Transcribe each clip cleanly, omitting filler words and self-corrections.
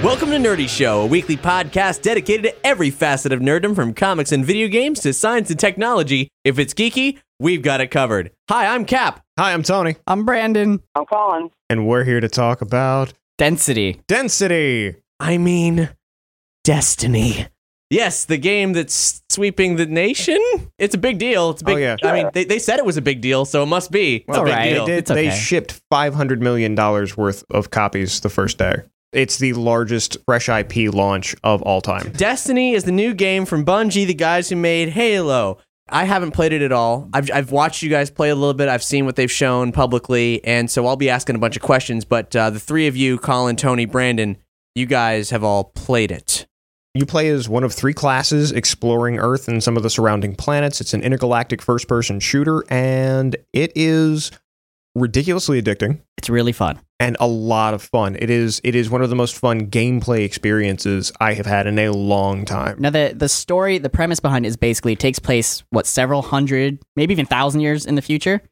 Welcome to Nerdy Show, a weekly podcast dedicated to every facet of nerddom, from comics and video games to science and technology. If it's geeky, we've got it covered. Hi, I'm Cap. Hi, I'm Tony. I'm Brandon. I'm Colin. And we're here to talk about... Density! I mean, Destiny. Yes, the game that's sweeping the nation. It's a big deal. It's a big. Oh, yeah. I mean, they said it was a big deal, so it must be a big deal. They shipped $500 million worth of copies the first day. It's the largest fresh IP launch of all time. Destiny is the new game from Bungie, the guys who made Halo. I haven't played it at all. I've watched you guys play a little bit. I've seen what they've shown publicly, and so I'll be asking a bunch of questions, but the three of you, Colin, Tony, Brandon, you guys have all played it. You play as one of three classes, exploring Earth and some of the surrounding planets. It's an intergalactic first-person shooter, and it is... ridiculously addicting. It's really fun. And a lot of fun. It is one of the most fun gameplay experiences I have had in a long time. Now, the story, the premise behind it is basically it takes place, several hundred, maybe even 1,000 years in the future.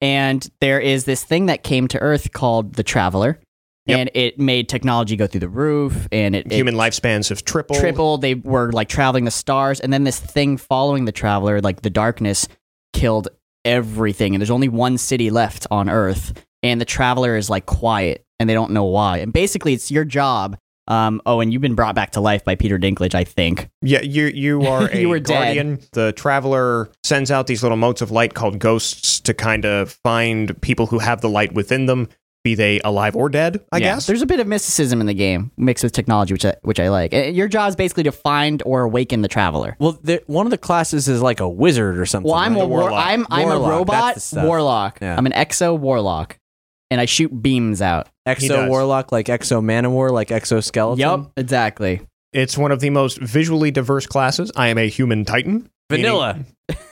And there is this thing that came to Earth called the Traveler. Yep. And it made technology go through the roof. And human lifespans have tripled. They were like traveling the stars. And then this thing following the Traveler, like the darkness, killed everything, and there's only one city left on Earth, and the Traveler is like quiet, and they don't know why. And basically, it's your job. And you've been brought back to life by Peter Dinklage, I think. Yeah, you are a guardian. Dead. The Traveler sends out these little motes of light called ghosts to kind of find people who have the light within them, be they alive or dead. I guess there's a bit of mysticism in the game mixed with technology, which I like. Your job is basically to find or awaken the Traveler. Well, one of the classes is like a wizard or something. Well, I'm a warlock. I'm a robot warlock. Yeah. I'm an Exo warlock, and I shoot beams out. Exo warlock, like Exo Manowar, like exoskeleton. Yep, exactly. It's one of the most visually diverse classes. I am a human titan. Vanilla.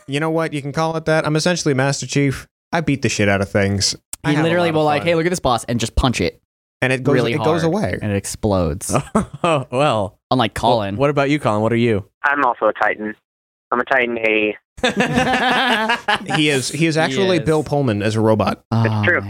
You know what? You can call it that. I'm essentially Master Chief. I beat the shit out of things. He literally will like, hey, look at this boss, and just punch it. And it goes really hard, goes away. And it explodes. Oh, well. Unlike Colin. Well, what about you, Colin? What are you? I'm also a Titan. I'm a Titan A. He is actually Bill Pullman as a robot. That's true.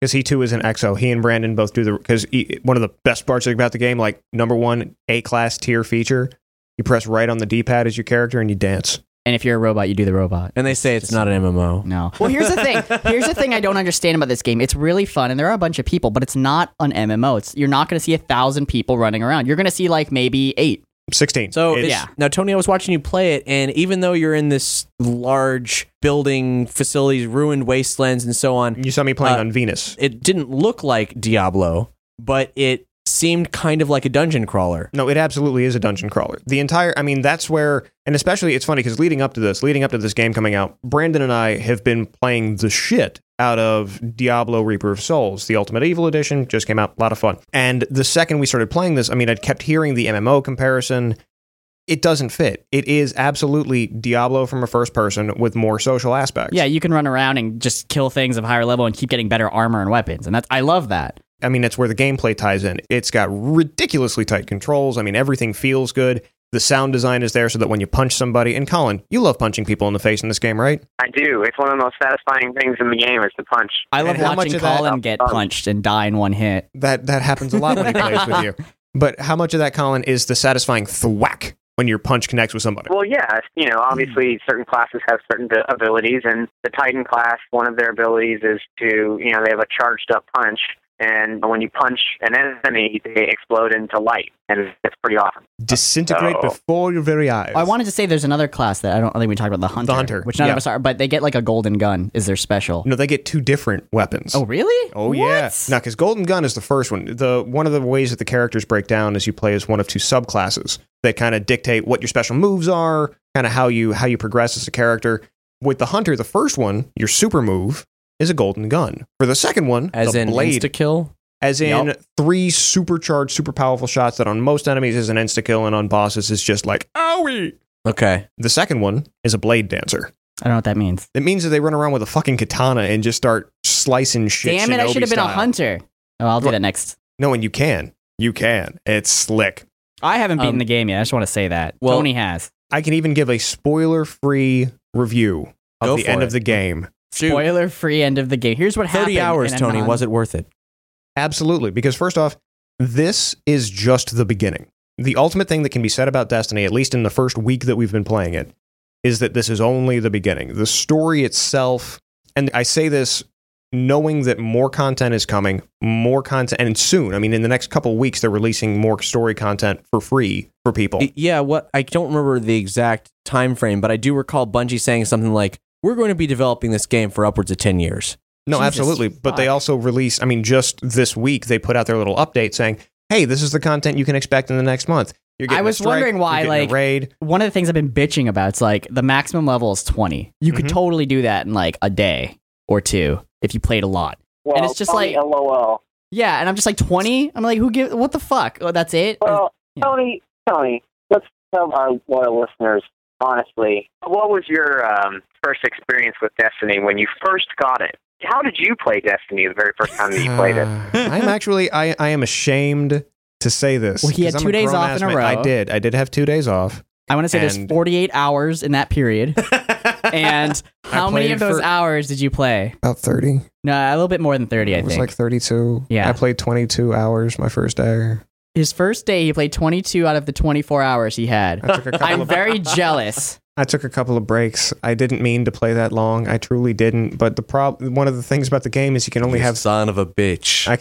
Because he, too, is an Exo. He and Brandon both do because one of the best parts about the game, like, number one, A-class tier feature, you press right on the D-pad as your character, and you dance. And if you're a robot, you do the robot. And they say it's not an MMO. No. Well, here's the thing. I don't understand about this game. It's really fun, and there are a bunch of people, but it's not an MMO. You're not going to see 1,000 people running around. You're going to see, like, maybe 8. 16. So, yeah. Now, Tony, I was watching you play it, and even though you're in this large building, facilities, ruined wastelands, and so on. You saw me playing on Venus. It didn't look like Diablo, but it seemed kind of like a dungeon crawler. No, it absolutely is a dungeon crawler. That's where, and especially it's funny because leading up to this game coming out, Brandon and I have been playing the shit out of Diablo Reaper of Souls, the Ultimate Evil Edition, just came out, a lot of fun. And the second we started playing this, I'd kept hearing the MMO comparison. It doesn't fit. It is absolutely Diablo from a first person with more social aspects. Yeah, you can run around and just kill things of higher level and keep getting better armor and weapons. And I love that. That's where the gameplay ties in. It's got ridiculously tight controls. Everything feels good. The sound design is there so that when you punch somebody, and Colin, you love punching people in the face in this game, right? I do. It's one of the most satisfying things in the game is to punch. I love watching Colin get punched and die in one hit. That happens a lot when he plays with you. But how much of that, Colin, is the satisfying thwack when your punch connects with somebody? Well, yeah. You know, obviously certain classes have certain abilities, and the Titan class, one of their abilities is to, you know, they have a charged up punch. And when you punch an enemy, they explode into light, and it's pretty awesome. Disintegrate before your very eyes. I wanted to say there's another class that I think we talked about, the Hunter, which none of us are, but they get like a golden gun is their special. No, they get two different weapons. Oh, really? Oh, what? Yeah. No, because golden gun is the first one. One of the ways that the characters break down is you play as one of two subclasses that kind of dictate what your special moves are, kind of how you progress as a character. With the Hunter, the first one, your super move, is a golden gun. For the second one, as in insta-kill? As in three supercharged, super powerful shots that on most enemies is an insta-kill, and on bosses is just like, owie! Okay. The second one is a blade dancer. I don't know what that means. It means that they run around with a fucking katana and just start slicing shit. Damn it, I should have been a hunter. Oh, I'll do that next. No, and you can. You can. It's slick. I haven't beaten the game yet. I just want to say that. Well, Tony has. I can even give a spoiler-free review of the end of the game. Spoiler-free end of the game. Here's what happened. 30 hours, Tony. Was it worth it? Absolutely. Because first off, this is just the beginning. The ultimate thing that can be said about Destiny, at least in the first week that we've been playing it, is that this is only the beginning. The story itself, and I say this knowing that more content is coming, and soon. I mean, in the next couple of weeks, they're releasing more story content for free for people. Yeah, I don't remember the exact time frame, but I do recall Bungie saying something like, we're going to be developing this game for upwards of 10 years. No, Jesus, absolutely. Fuck. But they also released, I mean, just this week, they put out their little update saying, hey, this is the content you can expect in the next month. I was wondering why, like, raid. One of the things I've been bitching about, it's like the maximum level is 20. You could totally do that in like a day or two if you played a lot. Well, and it's just like, LOL. Yeah. And I'm just like 20. I'm like, what the fuck? Oh, that's it. Well, Tony, let's tell our loyal listeners, honestly, what was your first experience with Destiny when you first got it? How did you play Destiny the very first time that you played it? I am ashamed to say this. Well, he had 2 days off in a row. I did have 2 days off. I want to say there's 48 hours in that period. And how many of those hours did you play? About 30. No, a little bit more than 30, I think. It was like 32. Yeah. I played 22 hours my first day. His first day, he played 22 out of the 24 hours he had. I'm very jealous. I took a couple of breaks. I didn't mean to play that long. I truly didn't. But one of the things about the game is you can only have son of a bitch. You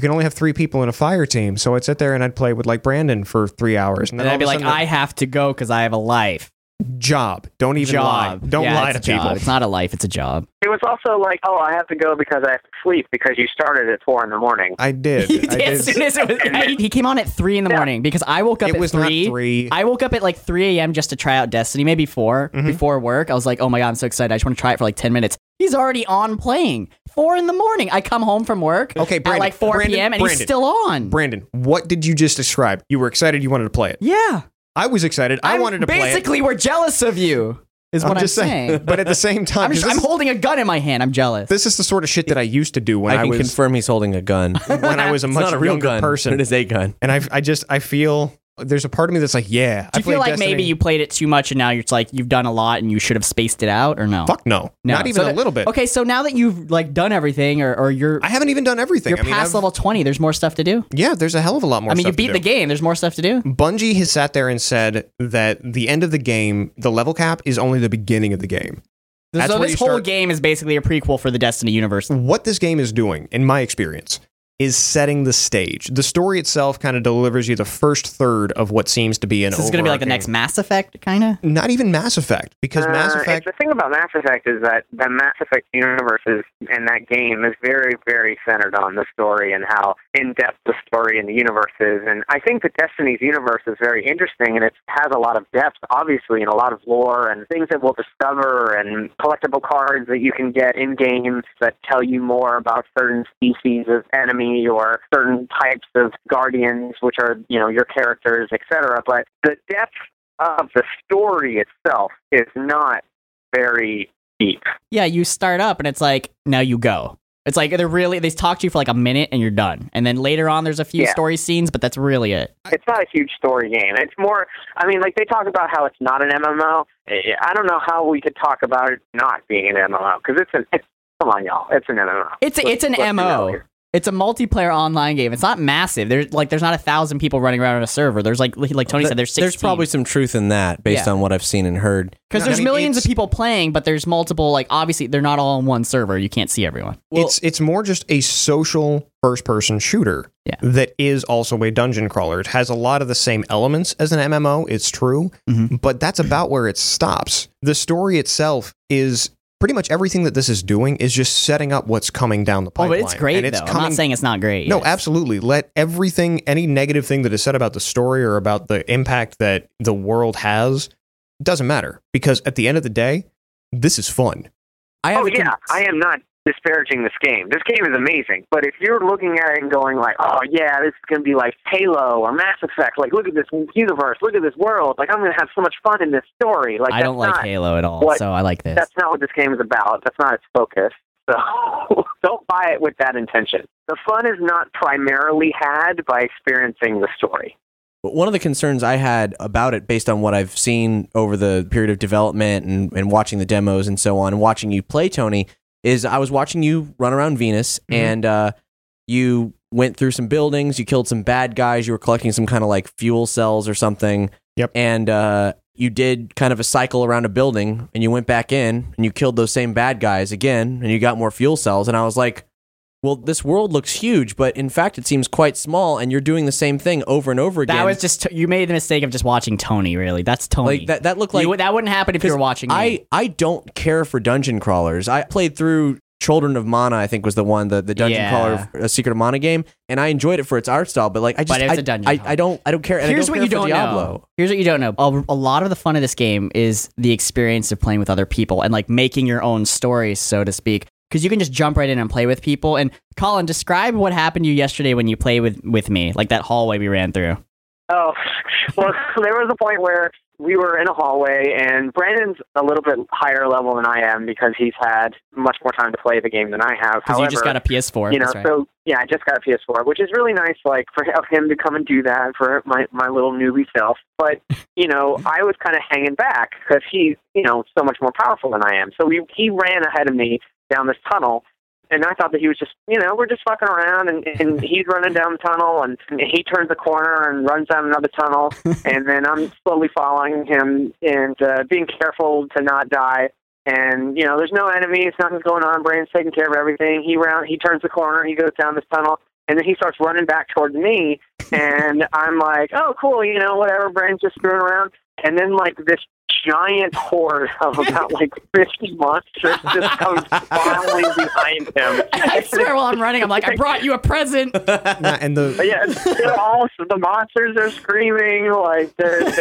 can only have three people in a fire team. So I'd sit there and I'd play with like Brandon for 3 hours, and then I'd be like, I have to go because I have a life. Job. Don't even lie. Don't lie to people. It's not a life. It's a job. It was also like, oh, I have to go because I have to sleep because you started at 4 a.m. I did. As soon as it was, he came on at 3 a.m. because I woke up at 3. I woke up at like 3 a.m. just to try out Destiny, maybe 4 before work. I was like, oh my God, I'm so excited. I just want to try it for like 10 minutes. He's already on playing. 4 a.m. I come home from work at like 4 p.m. and he's still on. Brandon, what did you just describe? You were excited. You wanted to play it. Yeah. I was excited. I wanted to play it. Basically, we're jealous of you, is what I'm saying. But at the same time... I'm holding a gun in my hand. I'm jealous. This is the sort of shit that I used to do when I was... I can confirm he's holding a gun. When I was a much younger person. It is a gun. And I feel... There's a part of me that's like, yeah. Do you feel like Destiny. Maybe you played it too much and now you're like, you've done a lot and you should have spaced it out, or no? Fuck no. Not even a little bit. Okay, so now that you've like done everything or I haven't even done everything. You're past level 20. There's more stuff to do. Yeah, there's a hell of a lot more stuff to do. You beat the game. There's more stuff to do. Bungie has sat there and said that the end of the game, the level cap is only the beginning of the game. So this whole game is basically a prequel for the Destiny universe. What this game is doing, in my experience, is setting the stage. The story itself kind of delivers you the first third of what seems to be an overarching... This is going to be like the next Mass Effect, kind of? Not even Mass Effect, because Mass Effect... The thing about Mass Effect is that the Mass Effect universe and that game is very, very centered on the story and how in-depth the story and the universe is. And I think that Destiny's universe is very interesting, and it has a lot of depth, obviously, and a lot of lore and things that we'll discover and collectible cards that you can get in games that tell you more about certain species of enemies or certain types of guardians, which are, you know, your characters, etc. But the depth of the story itself is not very deep. Yeah, you start up and it's like, now you go. It's like they talk to you for like a minute and you're done. And then later on, there's a few story scenes, but that's really it. It's not a huge story game. It's more, I mean, like they talk about how it's not an MMO. I don't know how we could talk about it not being an MMO, because come on, y'all. It's an MMO. It's an MMO. It's a multiplayer online game. It's not massive. There's not 1,000 people running around on a server. There's like Tony said, there's 16. There's probably some truth in that based on what I've seen and heard. Because there's millions of people playing, but there's multiple. Like obviously, they're not all on one server. You can't see everyone. Well, it's more just a social first-person shooter that is also a dungeon crawler. It has a lot of the same elements as an MMO. It's true, but that's about where it stops. The story itself is. Pretty much everything that this is doing is just setting up what's coming down the pipeline. Oh, but it's great, though. I'm not saying it's not great. No, absolutely. Let any negative thing that is said about the story or about the impact that the world has, doesn't matter. Because at the end of the day, this is fun. I am not disparaging this game. This game is amazing. But if you're looking at it and going like, oh, yeah, this is going to be like Halo or Mass Effect. Like, look at this universe. Look at this world. Like, I'm going to have so much fun in this story. Like, I don't like Halo at all, so I like this. That's not what this game is about. That's not its focus. So don't buy it with that intention. The fun is not primarily had by experiencing the story. One of the concerns I had about it, based on what I've seen over the period of development and watching the demos and so on, and watching you play, Tony, is I was watching you run around Venus, and you went through some buildings, you killed some bad guys, you were collecting some kind of like fuel cells or something, and you did kind of a cycle around a building, and you went back in, and you killed those same bad guys again, and you got more fuel cells, and I was like, well, this world looks huge, but in fact, it seems quite small, and you're doing the same thing over and over again. That was just, you made the mistake of just watching Tony, really. That's Tony. Like, that looked like... that wouldn't happen if you were watching me. I don't care for dungeon crawlers. I played through Children of Mana, I think was the one, the dungeon crawler, Secret of Mana game, and I enjoyed it for its art style, but like, I don't care. Here's what you don't know. Here's what you don't know. A lot of the fun of this game is the experience of playing with other people and like making your own stories, so to speak. Because you can just jump right in and play with people. And Colin, describe what happened to you yesterday when you played with me, like that hallway we ran through. Oh, well, there was a point where we were in a hallway, and Brandon's a little bit higher level than I am because he's had much more time to play the game than I have. Because you just got a PS4. You know, right. So yeah, I just got a PS4, which is really nice, like for him to come and do that for my little newbie self. But you know, I was kind of hanging back because he's so much more powerful than I am. So he ran ahead of me down this tunnel, and I thought that he was just, we're just fucking around, and he's running down the tunnel, and he turns a corner and runs down another tunnel, and then I'm slowly following him and being careful to not die. And there's no enemies, nothing's going on. Brain's taking care of everything. He turns the corner, he goes down this tunnel, and then he starts running back towards me, and I'm like, oh, cool, whatever. Brain's just screwing around, and then like this giant horde of about like 50 monsters just comes spiraling behind him. I swear, while I'm running, I'm like, I brought you a present. They're all the monsters are screaming, like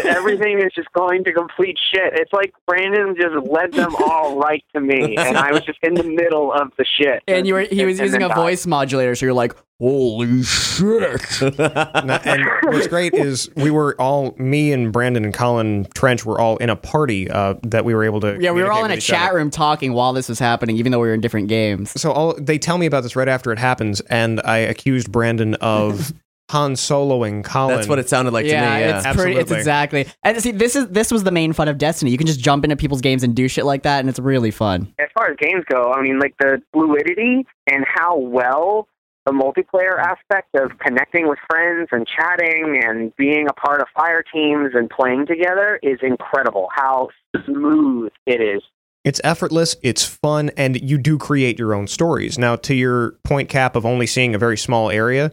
everything is just going to complete shit. It's like Brandon just led them all right to me, and I was just in the middle of the shit. And he was using a voice modulator, so you're like, holy shit. And what's great is we were all, me and Brandon and Colin Trench were all in a party that we were able to... Yeah, we were all in a chat room talking while this was happening, even though we were in different games. So they tell me about this right after it happens, and I accused Brandon of Han Soloing Colin. That's what it sounded like to me. Yeah, it's exactly. And see, this was the main fun of Destiny. You can just jump into people's games and do shit like that, and it's really fun. As far as games go, I mean, like the fluidity and how well the multiplayer aspect of connecting with friends and chatting and being a part of fire teams and playing together is incredible, how smooth it is. It's effortless, it's fun, and you do create your own stories. Now, to your point, Cap, of only seeing a very small area,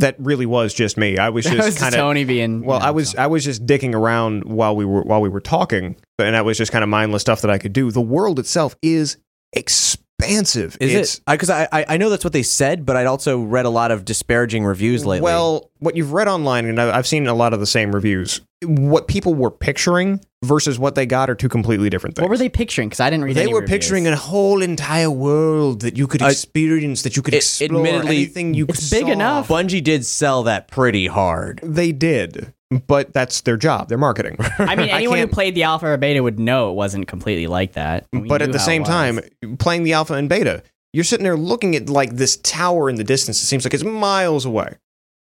that really was just me. I was just kind of Tony being... Well, I was just dicking around while we were talking, and that was just kind of mindless stuff that I could do. The world itself is expansive. Is it? Because I know that's what they said, but I'd also read a lot of disparaging reviews lately. Well, what you've read online, and I've seen a lot of the same reviews, what people were picturing versus what they got are two completely different things. What were they picturing? Because I didn't read any reviews. They were picturing a whole entire world that you could experience, that you could explore, anything you could saw. It's big enough. Bungie did sell that pretty hard. They did. But that's their job, their marketing. I mean, anyone who played the alpha or beta would know it wasn't completely like that. But at the same time, playing the alpha and beta, you're sitting there looking at like this tower in the distance. It seems like it's miles away.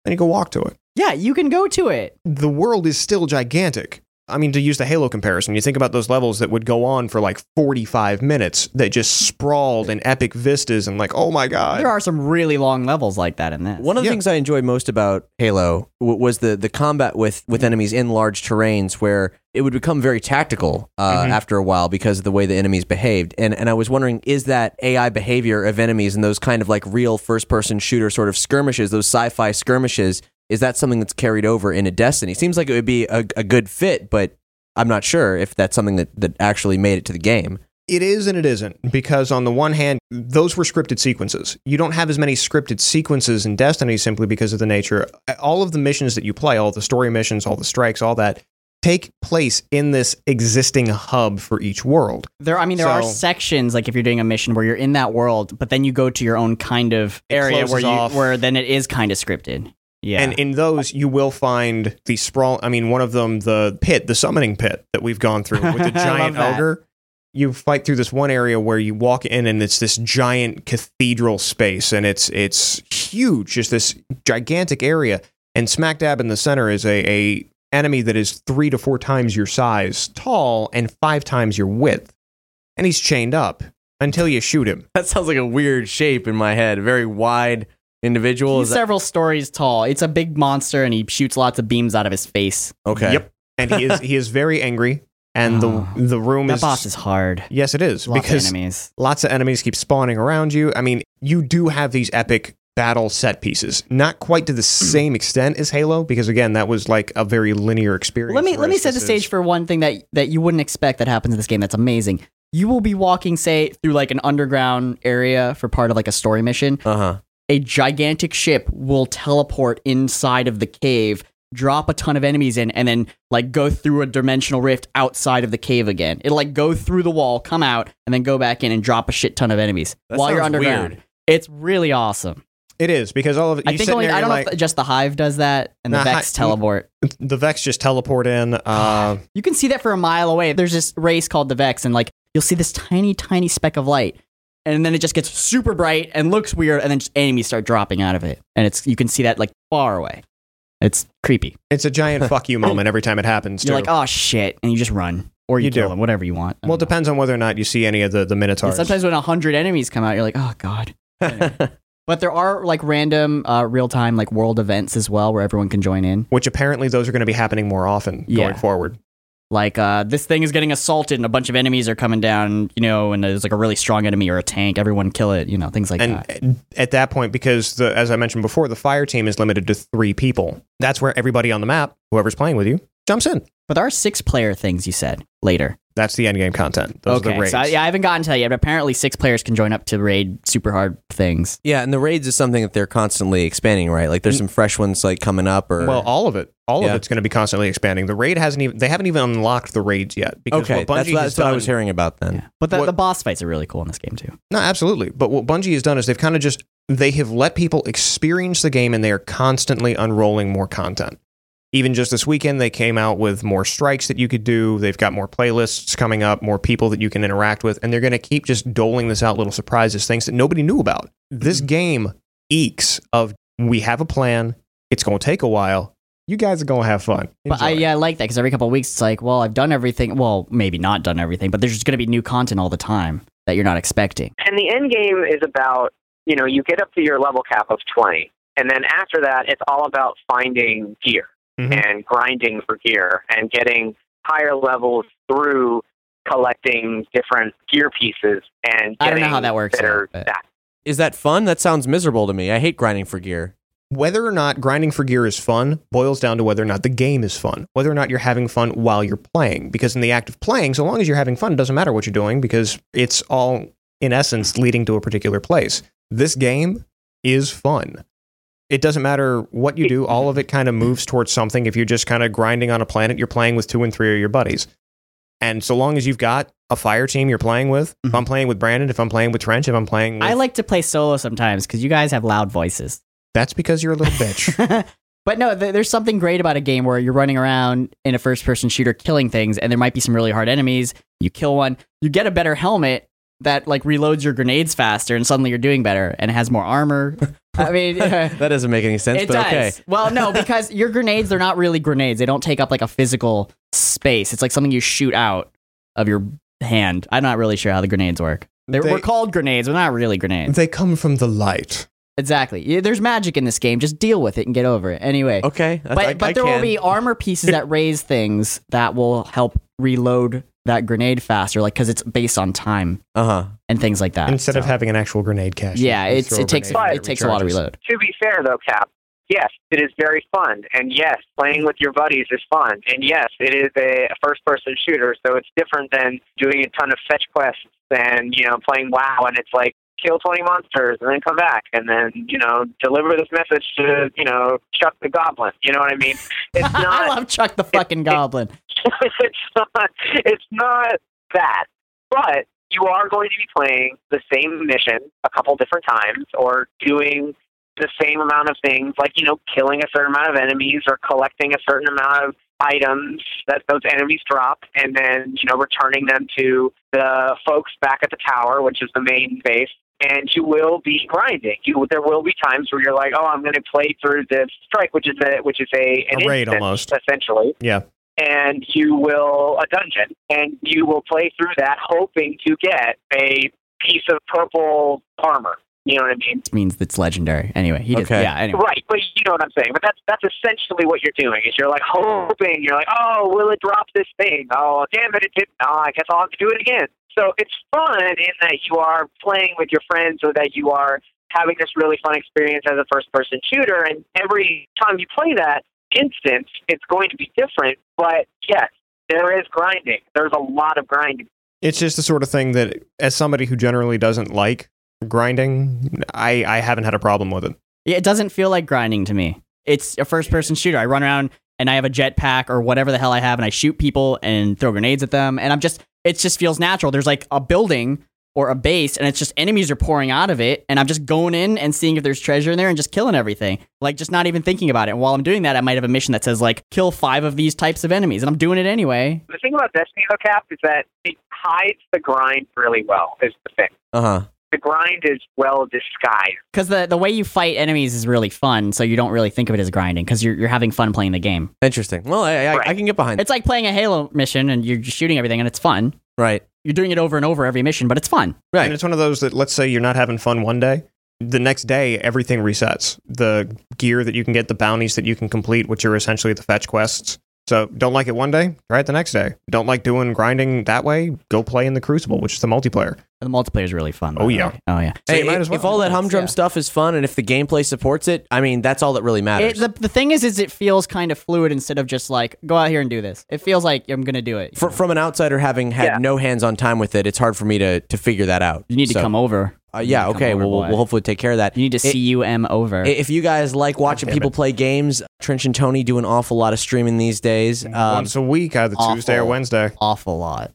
Then you go walk to it. Yeah, you can go to it. The world is still gigantic. I mean, to use the Halo comparison, you think about those levels that would go on for like 45 minutes that just sprawled in epic vistas and like, oh my God. There are some really long levels like that in this. One of the things I enjoyed most about Halo was the combat with enemies in large terrains where it would become very tactical after a while because of the way the enemies behaved. And I was wondering, is that AI behavior of enemies and those kind of like real first-person shooter sort of skirmishes, those sci-fi skirmishes, is that something that's carried over into Destiny? Seems like it would be a good fit, but I'm not sure if that's something that actually made it to the game. It is and it isn't, because on the one hand, those were scripted sequences. You don't have as many scripted sequences in Destiny simply because of the nature. All of the missions that you play, all the story missions, all the strikes, all that, take place in this existing hub for each world. There are sections, like if you're doing a mission where you're in that world, but then you go to your own kind of area where then it is kind of scripted. Yeah. And in those, you will find the sprawl. I mean, one of them, the pit, the summoning pit that we've gone through with the giant ogre. You fight through this one area where you walk in and it's this giant cathedral space and it's huge, just this gigantic area. And smack dab in the center is a enemy that is 3 to 4 times your size tall and 5 times your width. And he's chained up until you shoot him. That sounds like a weird shape in my head, a very wide individual. He's several stories tall. It's a big monster and he shoots lots of beams out of his face. Okay. Yep. And he is very angry and the room that is... That boss is hard. Yes, it is. Lots of enemies keep spawning around you. I mean, you do have these epic battle set pieces. Not quite to the same extent as Halo, because again, that was like a very linear experience. Let me set the stage for one thing that you wouldn't expect that happens in this game that's amazing. You will be walking, say, through like an underground area for part of like a story mission. Uh-huh. A gigantic ship will teleport inside of the cave, drop a ton of enemies in, and then like go through a dimensional rift outside of the cave again. It'll like go through the wall, come out, and then go back in and drop a shit ton of enemies while you're underground. Weird. It's really awesome. It is, because all of it. I don't know if just the Hive does that and the Vex teleport. The Vex just teleport in. You can see that for a mile away. There's this race called the Vex, and like you'll see this tiny, tiny speck of light. And then it just gets super bright and looks weird, and then just enemies start dropping out of it. And you can see that like far away. It's creepy. It's a giant fuck you moment every time it happens. You're like, oh shit, and you just run. Or you kill them, whatever you want. Well, it depends on whether or not you see any of the Minotaurs. And sometimes when 100 enemies come out, you're like, oh god. Anyway. But there are like random real-time like world events as well where everyone can join in. Which apparently those are going to be happening more often going forward. Like, this thing is getting assaulted and a bunch of enemies are coming down, you know, and there's like a really strong enemy or a tank. Everyone kill it, you know, things like that. And at that point, because as I mentioned before, the fire team is limited to 3 people. That's where everybody on the map, whoever's playing with you, jumps in. But there are 6-player things you said later. That's the end game content. Those are the raids. So I haven't gotten to that yet, but apparently 6 players can join up to raid super hard things. Yeah, and the raids is something that they're constantly expanding, right? Like there's some fresh ones like coming up or... Well, all of it. All of it's going to be constantly expanding. The raid haven't even unlocked the raids yet. Because that's what I was hearing about then. Yeah. But the boss fights are really cool in this game too. No, absolutely. But what Bungie has done is they've kind of just, they have let people experience the game and they are constantly unrolling more content. Even just this weekend, they came out with more strikes that you could do. They've got more playlists coming up, more people that you can interact with, and they're going to keep just doling this out, little surprises, things that nobody knew about. This game ekes of, we have a plan, it's going to take a while, you guys are going to have fun. Enjoy. But I like that, because every couple of weeks, it's like, well, I've done everything. Well, maybe not done everything, but there's just going to be new content all the time that you're not expecting. And the end game is about, you know, you get up to your level cap of 20, and then after that, it's all about finding gear. Mm-hmm. And grinding for gear and getting higher levels through collecting different gear pieces and getting I don't know how that works. Is that fun? That sounds miserable to me. I hate grinding for gear. Whether or not grinding for gear is fun boils down to whether or not the game is fun, whether or not you're having fun while you're playing. Because in the act of playing, so long as you're having fun, it doesn't matter what you're doing because it's all, in essence, leading to a particular place. This game is fun. It doesn't matter what you do. All of it kind of moves towards something. If you're just kind of grinding on a planet, you're playing with 2 and 3 of your buddies. And so long as you've got a fire team you're playing with, mm-hmm. If I'm playing with Brandon, if I'm playing with Trench, if I'm playing with... I like to play solo sometimes because you guys have loud voices. That's because you're a little bitch. But no, there's something great about a game where you're running around in a first-person shooter killing things, and there might be some really hard enemies. You kill one, you get a better helmet, that like reloads your grenades faster, and suddenly you're doing better, and it has more armor. I mean, that doesn't make any sense. It but does. Okay. Well, no, because your grenades—they're not really grenades. They don't take up like a physical space. It's like something you shoot out of your hand. I'm not really sure how the grenades work. They were called grenades, but not really grenades. They come from the light. Exactly. There's magic in this game. Just deal with it and get over it. Anyway. Okay. But there will be armor pieces that raise things that will help reload that grenade faster, like because it's based on time and things like that. Instead of having an actual grenade cache. Yeah, it takes a lot to reload. To be fair, though, Cap, yes, it is very fun. And yes, playing with your buddies is fun. And yes, it is a first-person shooter, so it's different than doing a ton of fetch quests and, you know, playing WoW, and it's like, kill 20 monsters and then come back and then, you know, deliver this message to, you know, Chuck the Goblin. You know what I mean? It's not, I love Chuck the fucking Goblin. It's not that. But you are going to be playing the same mission a couple different times or doing the same amount of things, like, you know, killing a certain amount of enemies or collecting a certain amount of items that those enemies drop, and then, you know, returning them to the folks back at the tower, which is the main base. And you will be grinding. There will be times where you're like, "Oh, I'm going to play through this strike," which is a raid instance, almost, essentially. Yeah. And you will a dungeon, and you will play through that, hoping to get a piece of purple armor. You know what I mean? It means it's legendary. Anyway, Anyway. Right, but you know what I'm saying. But that's essentially what you're doing. Is you're like hoping. You're like, "Oh, will it drop this thing? Oh, damn it! It didn't. Oh, I guess I'll have to do it again." So it's fun in that you are playing with your friends or that you are having this really fun experience as a first-person shooter. And every time you play that instance, it's going to be different. But yes, there is grinding. There's a lot of grinding. It's just the sort of thing that, as somebody who generally doesn't like grinding, I haven't had a problem with it. Yeah, it doesn't feel like grinding to me. It's a first-person shooter. I run around and I have a jetpack or whatever the hell I have, and I shoot people and throw grenades at them. And it just feels natural. There's like a building or a base, and it's just enemies are pouring out of it, and I'm just going in and seeing if there's treasure in there and just killing everything. Like, just not even thinking about it. And while I'm doing that, I might have a mission that says, like, kill 5 of these types of enemies, and I'm doing it anyway. The thing about Destiny, though, Cap, is that it hides the grind really well, is the thing. Uh-huh. The grind is well disguised. Because the way you fight enemies is really fun, so you don't really think of it as grinding, because you're having fun playing the game. Interesting. Well, I can get behind it. It's like playing a Halo mission, and you're just shooting everything, and it's fun. Right. You're doing it over and over every mission, but it's fun. Right. And it's one of those that, let's say you're not having fun one day, the next day, everything resets. The gear that you can get, the bounties that you can complete, which are essentially the fetch quests. So don't like it one day, try it the next day. Don't like doing grinding that way, go play in the Crucible, which is the multiplayer. And the multiplayer is really fun. Oh, yeah. Way. Oh, yeah. So hey, you might as well. If all that humdrum stuff is fun and if the gameplay supports it, I mean, that's all that really matters. The thing is it feels kind of fluid instead of just like, go out here and do this. It feels like I'm going to do it. From an outsider having had no hands-on time with it, it's hard for me to figure that out. You need to come over. Yeah, okay, we'll hopefully take care of that. You need to CUM over. If you guys like watching people play games, Trench and Tony do an awful lot of streaming these days. Once a week, either Tuesday or Wednesday. Awful lot.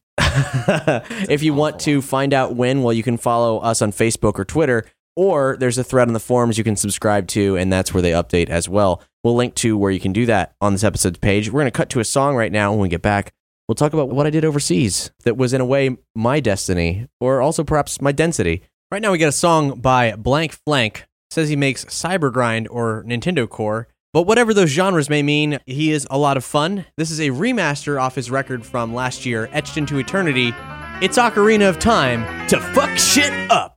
If you want to find out when, well, you can follow us on Facebook or Twitter, or there's a thread on the forums you can subscribe to, and that's where they update as well. We'll link to where you can do that on this episode's page. We're going to cut to a song right now. When we get back, we'll talk about what I did overseas that was, in a way, my destiny, or also perhaps my density. Right now we get a song by Blank Flank. Says he makes Cybergrind or Nintendo Core, but whatever those genres may mean, he is a lot of fun. This is a remaster off his record from last year, Etched into Eternity. It's Ocarina of Time to fuck shit up.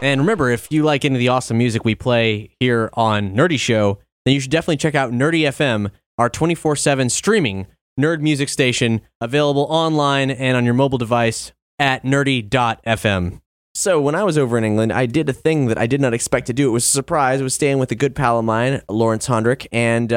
And remember, if you like any of the awesome music we play here on Nerdy Show, then you should definitely check out Nerdy FM, our 24/7 streaming nerd music station, available online and on your mobile device at nerdy.fm. So when I was over in England, I did a thing that I did not expect to do. It was a surprise. I was staying with a good pal of mine, Lawrence Hondrick, and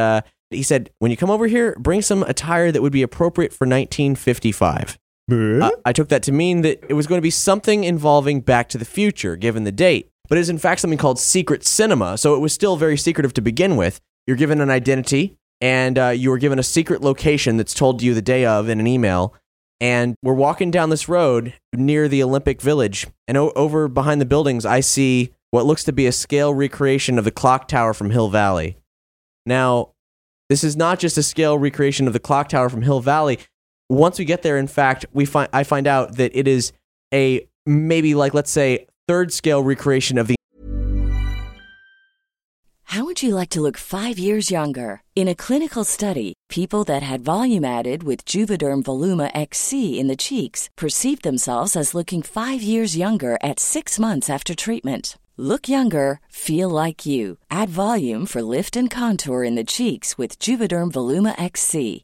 he said, when you come over here, bring some attire that would be appropriate for 1955. I took that to mean that it was going to be something involving Back to the Future, given the date. But it is in fact something called Secret Cinema, so it was still very secretive to begin with. You're given an identity, and you were given a secret location that's told to you the day of in an email. And we're walking down this road near the Olympic Village, and over behind the buildings, I see what looks to be a scale recreation of the clock tower from Hill Valley. Now, this is not just a scale recreation of the clock tower from Hill Valley. Once we get there, in fact, I find out that it is a maybe, like, let's say, third scale recreation of the... How would you like to look 5 years younger? In a clinical study, people that had volume added with Juvederm Voluma XC in the cheeks perceived themselves as looking 5 years younger at 6 months after treatment. Look younger, feel like you. Add volume for lift and contour in the cheeks with Juvederm Voluma XC.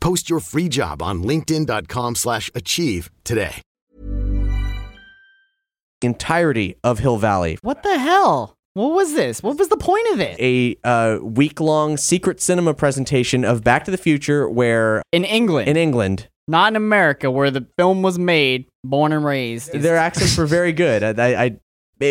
Post your free job on linkedin.com/achieve today. Entirety of Hill Valley. What the hell? What was this? What was the point of it? A week-long secret cinema presentation of Back to the Future where... In England. Not in America, where the film was made, born and raised. Their accents were very good.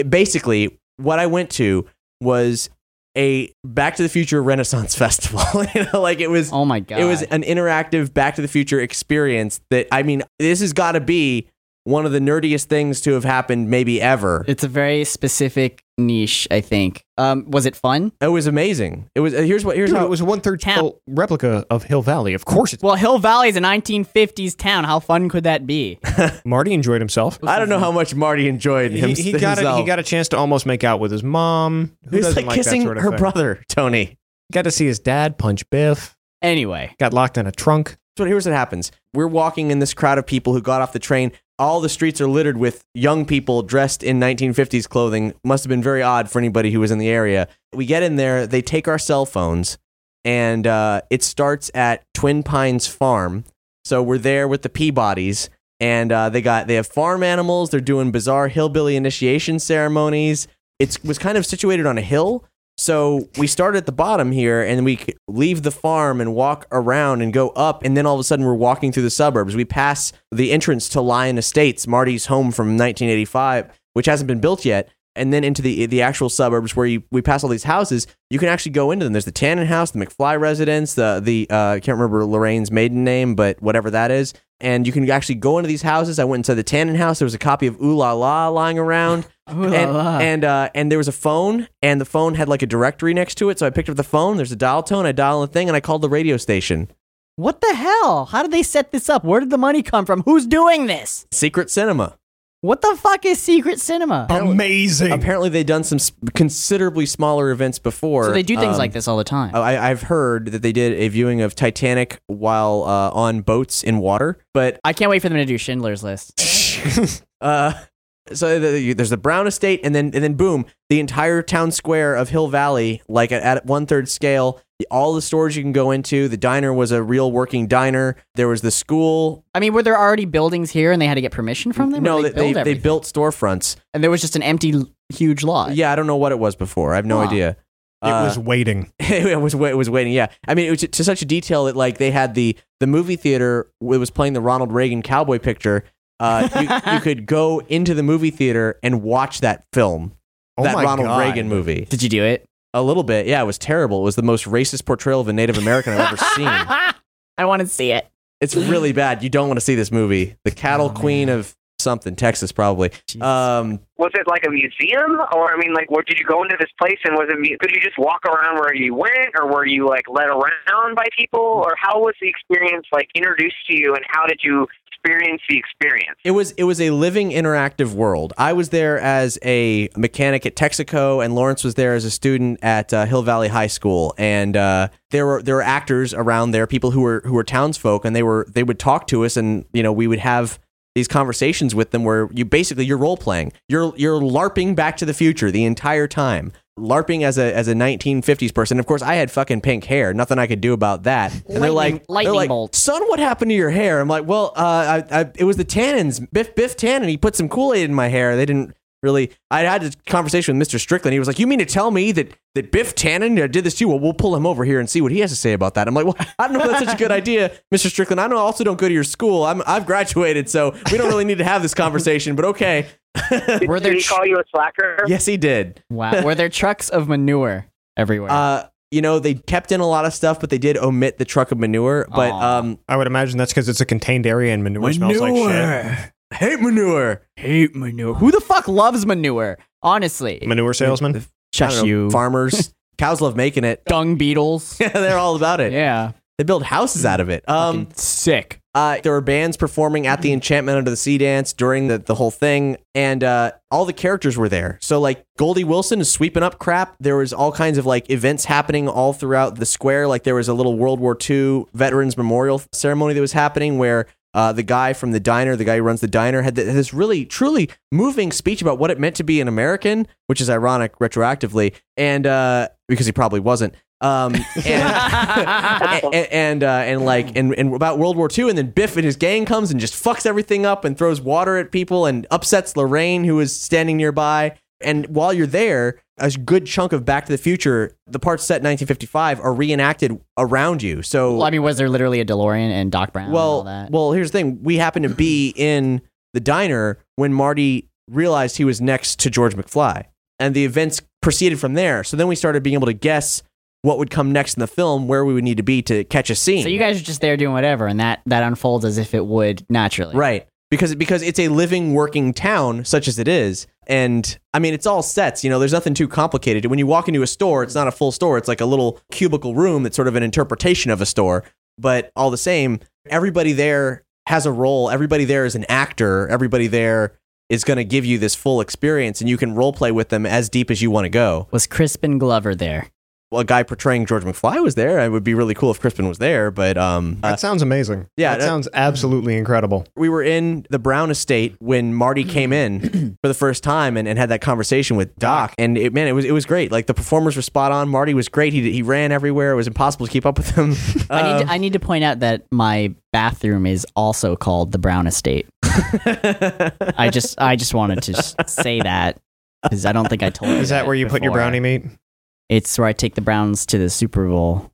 Basically, what I went to was... a Back to the Future Renaissance Festival. You know, like it was, oh my God. It was an interactive Back to the Future experience that, I mean, this has got to be one of the nerdiest things to have happened maybe ever. It's a very specific niche, I think. Was it fun? It was amazing. It was, here's how it was a 1/3 town replica of Hill Valley. Of course it's. Well, Hill Valley is a 1950s town. How fun could that be? Marty enjoyed himself. I don't know how much Marty enjoyed himself. He got a chance to almost make out with his mom. Who doesn't like kissing that sort of her thing? Brother, Tony. Got to see his dad punch Biff. Anyway. Got locked in a trunk. So here's what happens. We're walking in this crowd of people who got off the train. All the streets are littered with young people dressed in 1950s clothing. Must have been very odd for anybody who was in the area. We get in there. They take our cell phones, and it starts at Twin Pines Farm. So we're there with the Peabodys, and they have farm animals. They're doing bizarre hillbilly initiation ceremonies. It was kind of situated on a hill. So we start at the bottom here, and we leave the farm and walk around and go up, and then all of a sudden we're walking through the suburbs. We pass the entrance to Lion Estates, Marty's home from 1985, which hasn't been built yet, and then into the actual suburbs where we pass all these houses. You can actually go into them. There's the Tannen House, the McFly residence, I can't remember Lorraine's maiden name, but whatever that is, and you can actually go into these houses. I went inside the Tannen House. There was a copy of Ooh La La lying around. And there was a phone, and the phone had like a directory next to it. So I picked up the phone. There's a dial tone. I dial a thing, and I called the radio station. What the hell? How did they set this up? Where did the money come from? Who's doing this? Secret Cinema. What the fuck is Secret Cinema? Amazing. Apparently, they've done some considerably smaller events before. So they do things like this all the time. I've heard that they did a viewing of Titanic while on boats in water. But I can't wait for them to do Schindler's List. So there's the Brown Estate, and then boom, the entire town square of Hill Valley, like at 1/3 scale, all the stores you can go into. The diner was a real working diner. There was the school. I mean, were there already buildings here, and they had to get permission from them? No, they built storefronts, and there was just an empty huge lot. Yeah, I don't know what it was before. I have no idea. It was waiting. It was waiting. Yeah, I mean, it was to such a detail that like they had the movie theater. It was playing the Ronald Reagan cowboy picture. You could go into the movie theater and watch that film, Reagan movie. Did you do it? A little bit. Yeah, it was terrible. It was the most racist portrayal of a Native American I've ever seen. I want to see it. It's really bad. You don't want to see this movie. The Cattle Queen of something, Texas, probably. Was it like a museum? Or, I mean, like, where did you go into this place and was it? Could you just walk around where you went? Or were you, like, led around by people? Or how was the experience, like, introduced to you and how did you experience the experience? It was a living, interactive world. I was there as a mechanic at Texaco, and Lawrence was there as a student at Hill Valley High School. And there were actors around there, people who were townsfolk, and they would talk to us, and you know we would have these conversations with them where you basically you're role playing, you're LARPing Back to the Future the entire time. LARPing as a 1950s person. Of course, I had fucking pink hair. Nothing I could do about that. And they're like, bolt. Son, what happened to your hair? I'm like, well, it was the Tannins. Biff Tannen. He put some Kool-Aid in my hair. They didn't really. I had a conversation with Mr. Strickland. He was like, you mean to tell me that Biff Tannen did this to you? Well, we'll pull him over here and see what he has to say about that. I'm like, well, I don't know if that's such a good idea, Mr. Strickland. I also don't go to your school. I've graduated, so we don't really need to have this conversation, but okay. Did he call you a slacker? Yes, he did. Wow. Were there trucks of manure everywhere? They kept in a lot of stuff, but they did omit the truck of manure. But I would imagine that's because it's a contained area and manure smells like shit. Hate manure. Who the fuck loves manure? Honestly. Manure salesman? Shush you. Farmers. Cows love making it. Dung beetles. Yeah, they're all about it. Yeah. They build houses out of it. Sick. There were bands performing at the Enchantment Under the Sea dance during the whole thing, and all the characters were there. So, like, Goldie Wilson is sweeping up crap. There was all kinds of, like, events happening all throughout the square. Like, there was a little World War II Veterans Memorial ceremony that was happening where the guy from the diner, the guy who runs the diner, had this really, truly moving speech about what it meant to be an American, which is ironic retroactively, and because he probably wasn't. and about World War II, and then Biff and his gang comes and just fucks everything up and throws water at people and upsets Lorraine, who is standing nearby. And while you're there, a good chunk of Back to the Future, the parts set in 1955, are reenacted around you. So, well, I mean, was there literally a DeLorean and Doc Brown? Well, and all that? Well, here's the thing: we happened to be in the diner when Marty realized he was next to George McFly, and the events proceeded from there. So then we started being able to guess what would come next in the film, where we would need to be to catch a scene. So you guys are just there doing whatever, and that unfolds as if it would naturally. Right. Because it's a living, working town, such as it is. And, I mean, it's all sets. You know, there's nothing too complicated. When you walk into a store, it's not a full store. It's like a little cubicle room that's sort of an interpretation of a store. But all the same, everybody there has a role. Everybody there is an actor. Everybody there is going to give you this full experience, and you can role play with them as deep as you want to go. Was Crispin Glover there? Well, a guy portraying George McFly was there. It would be really cool if Crispin was there, but... that sounds amazing. Yeah. That sounds absolutely incredible. We were in the Brown Estate when Marty came in for the first time and had that conversation with Doc, and it was great. Like, the performers were spot on. Marty was great. He ran everywhere. It was impossible to keep up with him. I need to point out that my bathroom is also called the Brown Estate. I just wanted to say that, because I don't think I told you. Is that where you put your brownie meat? It's where I take the Browns to the Super Bowl,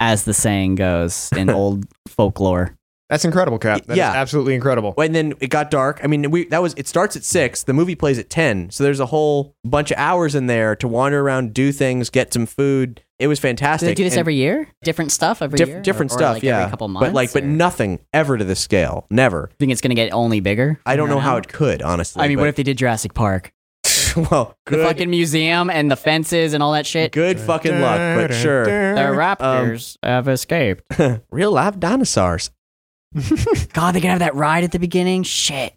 as the saying goes in old folklore. That's incredible, Cap. That is absolutely incredible. And then it got dark. I mean, it starts at 6. The movie plays at 10. So there's a whole bunch of hours in there to wander around, do things, get some food. It was fantastic. Do they do this every year? Different stuff every year? Different stuff, like every couple months? But nothing ever to this scale. Never. You think it's going to get only bigger? I don't know how it could, honestly. I mean, what if they did Jurassic Park? Well, good. The fucking museum and the fences and all that shit. Good fucking luck, but sure. The raptors have escaped. Real live dinosaurs. God, they can have that ride at the beginning? Shit.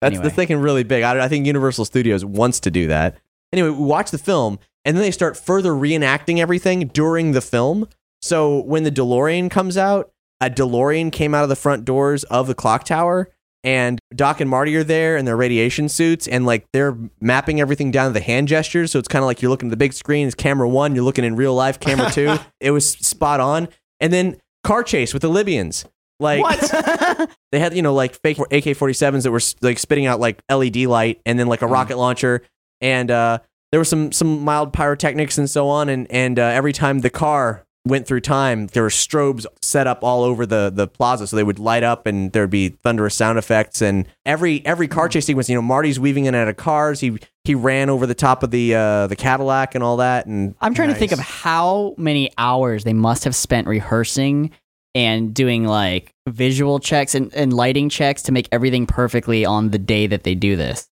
They're thinking really big. I think Universal Studios wants to do that. Anyway, we watch the film, and then they start further reenacting everything during the film. So when the DeLorean comes out, a DeLorean came out of the front doors of the clock tower, and Doc and Marty are there in their radiation suits, and like they're mapping everything down to the hand gestures. So it's kind of like you're looking at the big screen, it's camera one, you're looking in real life, camera two. It was spot on. And then car chase with the Libyans. Like what? They had, you know, like fake AK-47s that were like spitting out like LED light, and then like a rocket launcher, and there were some mild pyrotechnics and so on, and every time the car went through time, there were strobes set up all over the plaza, so they would light up, and there'd be thunderous sound effects. And every car chase sequence, you know, Marty's weaving in and out of cars. He ran over the top of the Cadillac and all that. And I'm trying to think of how many hours they must have spent rehearsing and doing like visual checks and lighting checks to make everything perfectly on the day that they do this.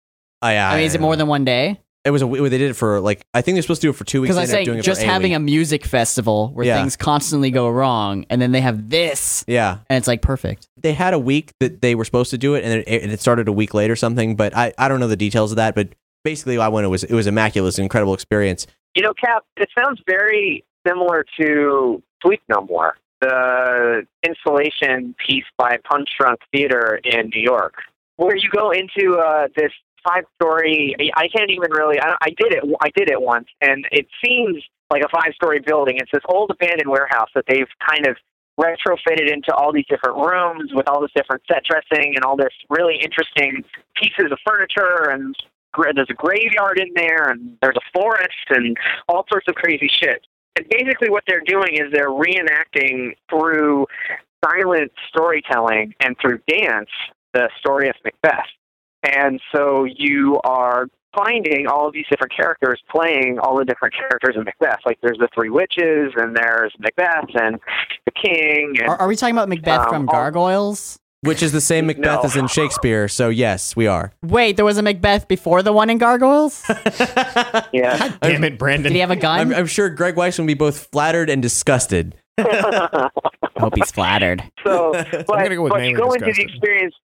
Is it more than one day? It was they did it for like, I think they're supposed to do it for 2 weeks. Because I say just having a music festival where things constantly go wrong, and then they have this. Yeah. And it's like perfect. They had a week that they were supposed to do it, and it started a week late or something. But I don't know the details of that. But basically, I went, it was immaculate. It was an incredible experience. You know, Cap, it sounds very similar to Sleep No More, the installation piece by Punch Drunk Theater in New York, where you go into this 5-story. I can't even really. I did it once, and it seems like a 5-story building. It's this old abandoned warehouse that they've kind of retrofitted into all these different rooms with all this different set dressing and all this really interesting pieces of furniture. And there's a graveyard in there, and there's a forest, and all sorts of crazy shit. And basically, what they're doing is they're reenacting through silent storytelling and through dance the story of Macbeth. And so you are finding all of these different characters playing all the different characters in Macbeth. Like there's the three witches, and there's Macbeth and the king. And, are we talking about Macbeth from Gargoyles? Which is the same Macbeth as in Shakespeare. So yes, we are. Wait, there was a Macbeth before the one in Gargoyles? Yeah. God damn it, Brandon. Did he have a gun? I'm sure Greg Weiss will be both flattered and disgusted. I hope he's flattered. So, but you go into the experience.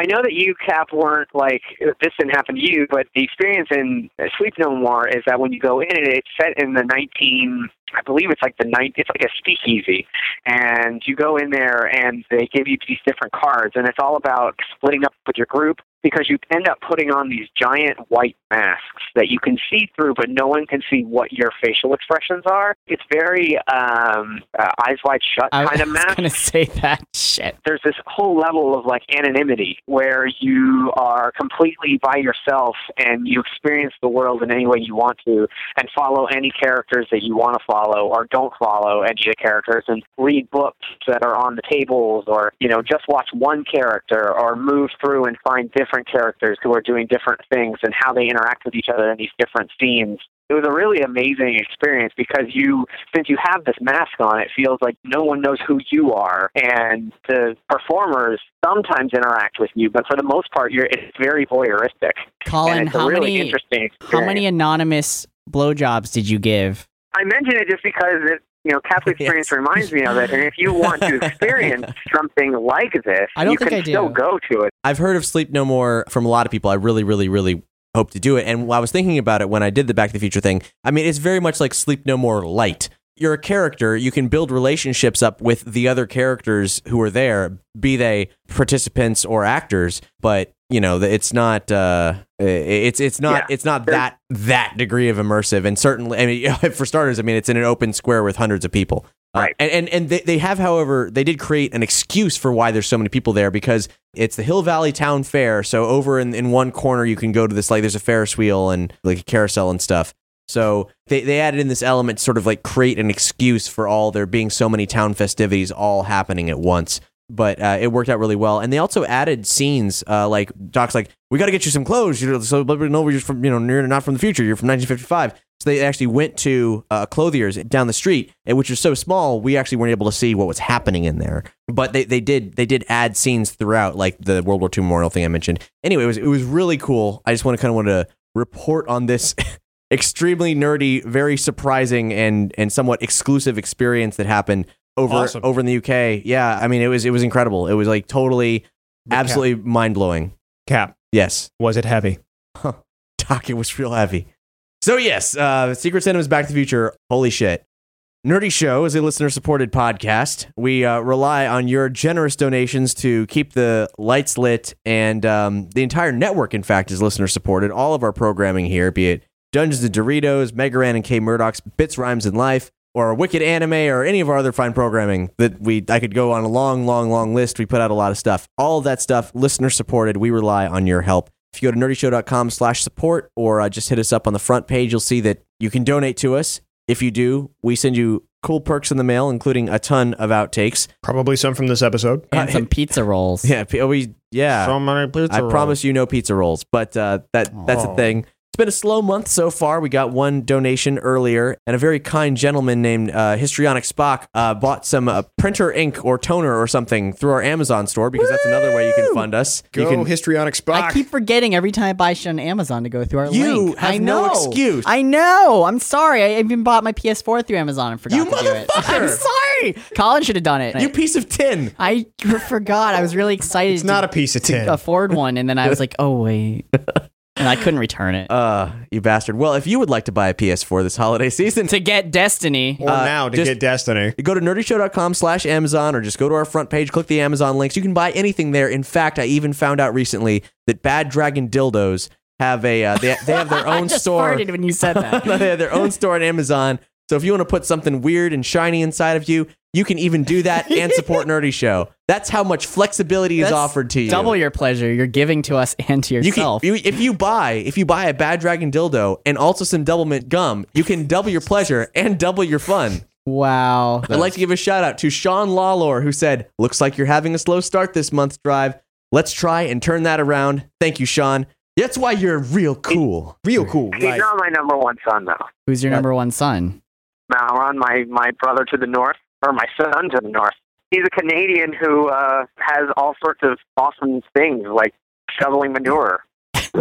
I know that you, Cap, weren't like, this didn't happen to you, but the experience in Sleep No More is that when you go in, it's set in the 19, I believe it's like the night, it's like a speakeasy, and you go in there and they give you these different cards, and it's all about splitting up with your group, because you end up putting on these giant white masks that you can see through, but no one can see what your facial expressions are. It's very eyes wide shut kind of mask. I was going to say that shit. There's this whole level of like anonymity where you are completely by yourself and you experience the world in any way you want to, and follow any characters that you want to follow or don't follow any of the characters, and read books that are on the tables, or, you know, just watch one character or move through and find different characters who are doing different things and how they interact with each other in these different scenes. It was a really amazing experience because since you have this mask on, it feels like no one knows who you are, and the performers sometimes interact with you, but for the most part, it's very voyeuristic. Colin, and it's a really interesting experience. How many anonymous blowjobs did you give? I mention it just because it, you know, Catholic experience reminds me of it, and if you want to experience something like this, you can still go to it. I've heard of Sleep No More from a lot of people. I really, really, really hope to do it, and I was thinking about it when I did the Back to the Future thing. I mean, it's very much like Sleep No More light. You're a character, you can build relationships up with the other characters who are there, be they participants or actors, but, you know, it's not... it's not that degree of immersive, and certainly, I mean, for starters, I mean, it's in an open square with hundreds of people, right? And they have, however, they did create an excuse for why there's so many people there, because it's the Hill Valley Town Fair. So over in one corner, you can go to this, like, there's a Ferris wheel and like a carousel and stuff. So they added in this element to sort of like create an excuse for all there being so many town festivities all happening at once. But it worked out really well, and they also added scenes like Doc's like, "We got to get you some clothes, you know, so we know you're from, you know, you're not from the future, you're from 1955." So they actually went to a clothier's down the street, which was so small we actually weren't able to see what was happening in there. But they did add scenes throughout, like the World War II memorial thing I mentioned. Anyway, it was really cool. I just want to report on this extremely nerdy, very surprising, and somewhat exclusive experience that happened. Over in the UK. Yeah, I mean, it was incredible. It was like totally, absolutely mind-blowing. Cap. Yes. Was it heavy? Huh. Doc, it was real heavy. So yes, Secret Cinema's Back to the Future. Holy shit. Nerdy Show is a listener-supported podcast. We rely on your generous donations to keep the lights lit, and the entire network, in fact, is listener-supported. All of our programming here, be it Dungeons and Doritos, Megaran and K. Murdoch's Bits, Rhymes, and Life, or Wicked Anime, or any of our other fine programming that I could go on a long, long, long list. We put out a lot of stuff. All of that stuff, listener-supported. We rely on your help. If you go to nerdyshow.com/support or just hit us up on the front page, you'll see that you can donate to us. If you do, we send you cool perks in the mail, including a ton of outtakes. Probably some from this episode. And some pizza rolls. Yeah. So many pizza rolls. I promise you no pizza rolls, but that's a thing. It's been a slow month so far. We got one donation earlier, and a very kind gentleman named Histrionic Spock bought some printer ink or toner or something through our Amazon store, because that's another way you can fund us. Go Histrionic Spock. I keep forgetting every time I buy shit on Amazon to go through our link. You have no excuse. I know. I'm sorry. I even bought my PS4 through Amazon and forgot to do it. You motherfucker. I'm sorry. Colin should have done it. You piece of tin. I forgot. I was really excited. It's not a piece of tin. Afford one, and then I was like, oh, wait. And I couldn't return it. You bastard. Well, if you would like to buy a PS4 this holiday season. To get Destiny. Or now to get Destiny. Go to nerdyshow.com/Amazon or just go to our front page, click the Amazon links. You can buy anything there. In fact, I even found out recently that Bad Dragon Dildos have a, they have their own store. I just farted when you said that. They have their own store on Amazon. So if you want to put something weird and shiny inside of you, you can even do that and support Nerdy Show. That's how much flexibility is offered to you. Double your pleasure. You're giving to us and to yourself. If you buy a Bad Dragon dildo and also some Double Mint gum, you can double your pleasure and double your fun. Wow. I'd like to give a shout out to Sean Lawlor, who said, "Looks like you're having a slow start this month's drive. Let's try and turn that around." Thank you, Sean. That's why you're real cool. Real cool. He's not my number one son, though. Who's your number one son? Malron, my brother to the north. Or my son to the north. He's a Canadian who has all sorts of awesome things, like shoveling manure,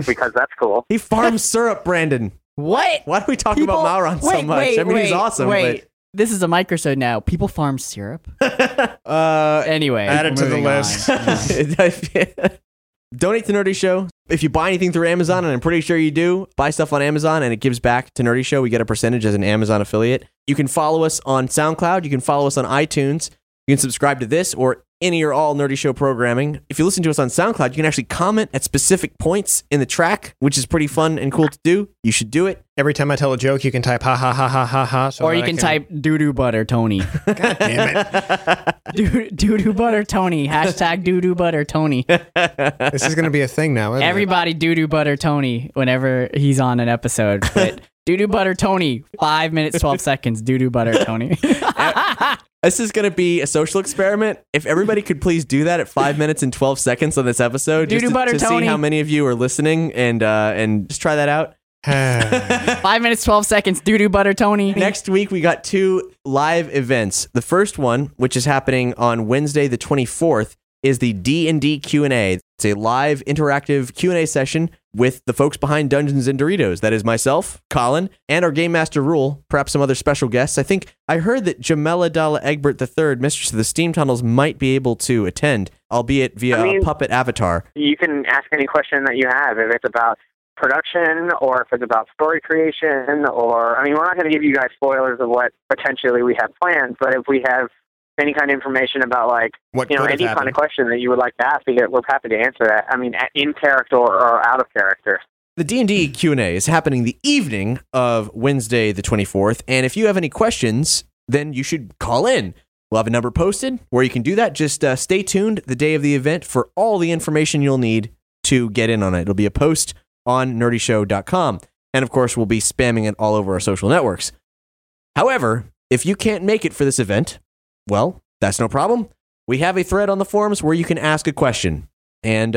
because that's cool. He farms syrup, Brandon. What? Why do we talk about Malron so much? He's awesome. This is a microsode now. People farm syrup? Anyway. Add it to the list. Donate to Nerdy Show. If you buy anything through Amazon, and I'm pretty sure you do, buy stuff on Amazon and it gives back to Nerdy Show. We get a percentage as an Amazon affiliate. You can follow us on SoundCloud. You can follow us on iTunes. You can subscribe to this or any or all Nerdy Show programming. If you listen to us on SoundCloud, you can actually comment at specific points in the track, which is pretty fun and cool to do. You should do it. Every time I tell a joke, you can type ha ha ha ha ha ha. Or you can type doo-doo butter Tony. God damn it. Doo-doo butter Tony. Hashtag doo-doo butter Tony. This is going to be a thing now, isn't it? Everybody doo-doo butter Tony whenever he's on an episode. But doo-doo butter Tony. 5 minutes, 12 seconds. Doo-doo butter Tony. This is going to be a social experiment. If everybody could please do that at 5 minutes and 12 seconds on this episode, just to see how many of you are listening, and just try that out. 5 minutes, 12 seconds, doo-doo butter Tony. Next week, we got 2 live events. The first one, which is happening on Wednesday the 24th, is the D&D Q&A. It's a live interactive Q&A session with the folks behind Dungeons and Doritos. That is myself, Colin, and our Game Master Rule, perhaps some other special guests. I think I heard that Jamela Dalla Egbert III, Mistress of the Steam Tunnels, might be able to attend, albeit via a puppet avatar. You can ask any question that you have, if it's about production or if it's about story creation, or, I mean, we're not going to give you guys spoilers of what potentially we have planned, but if we have any kind of information about, like, what, you know, any kind of question that you would like to ask, we're happy to answer that. I mean, in character or out of character. The D&D Q&A is happening the evening of Wednesday the 24th, and if you have any questions, then you should call in. We'll have a number posted where you can do that. Just stay tuned the day of the event for all the information you'll need to get in on it. It'll be a post on nerdyshow.com, and of course, we'll be spamming it all over our social networks. However, if you can't make it for this event, well, that's no problem. We have a thread on the forums where you can ask a question, and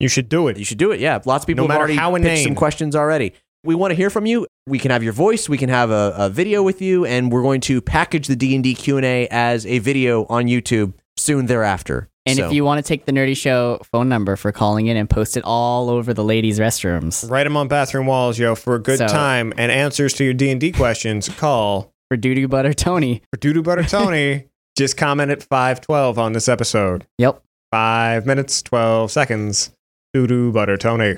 you should do it. You should do it. Yeah, lots of people have already pitched some questions already. We want to hear from you. We can have your voice. We can have a video with you, and we're going to package the D&D Q&A as a video on YouTube soon thereafter. And if you want to take the Nerdy Show phone number for calling in and post it all over the ladies' restrooms, write them on bathroom walls, yo, for a good time, and answers to your D&D questions. Call. For doo-doo butter Tony. For doo-doo butter Tony, just comment at 5:12 on this episode. Yep. 5 minutes, 12 seconds. Doo-doo butter Tony.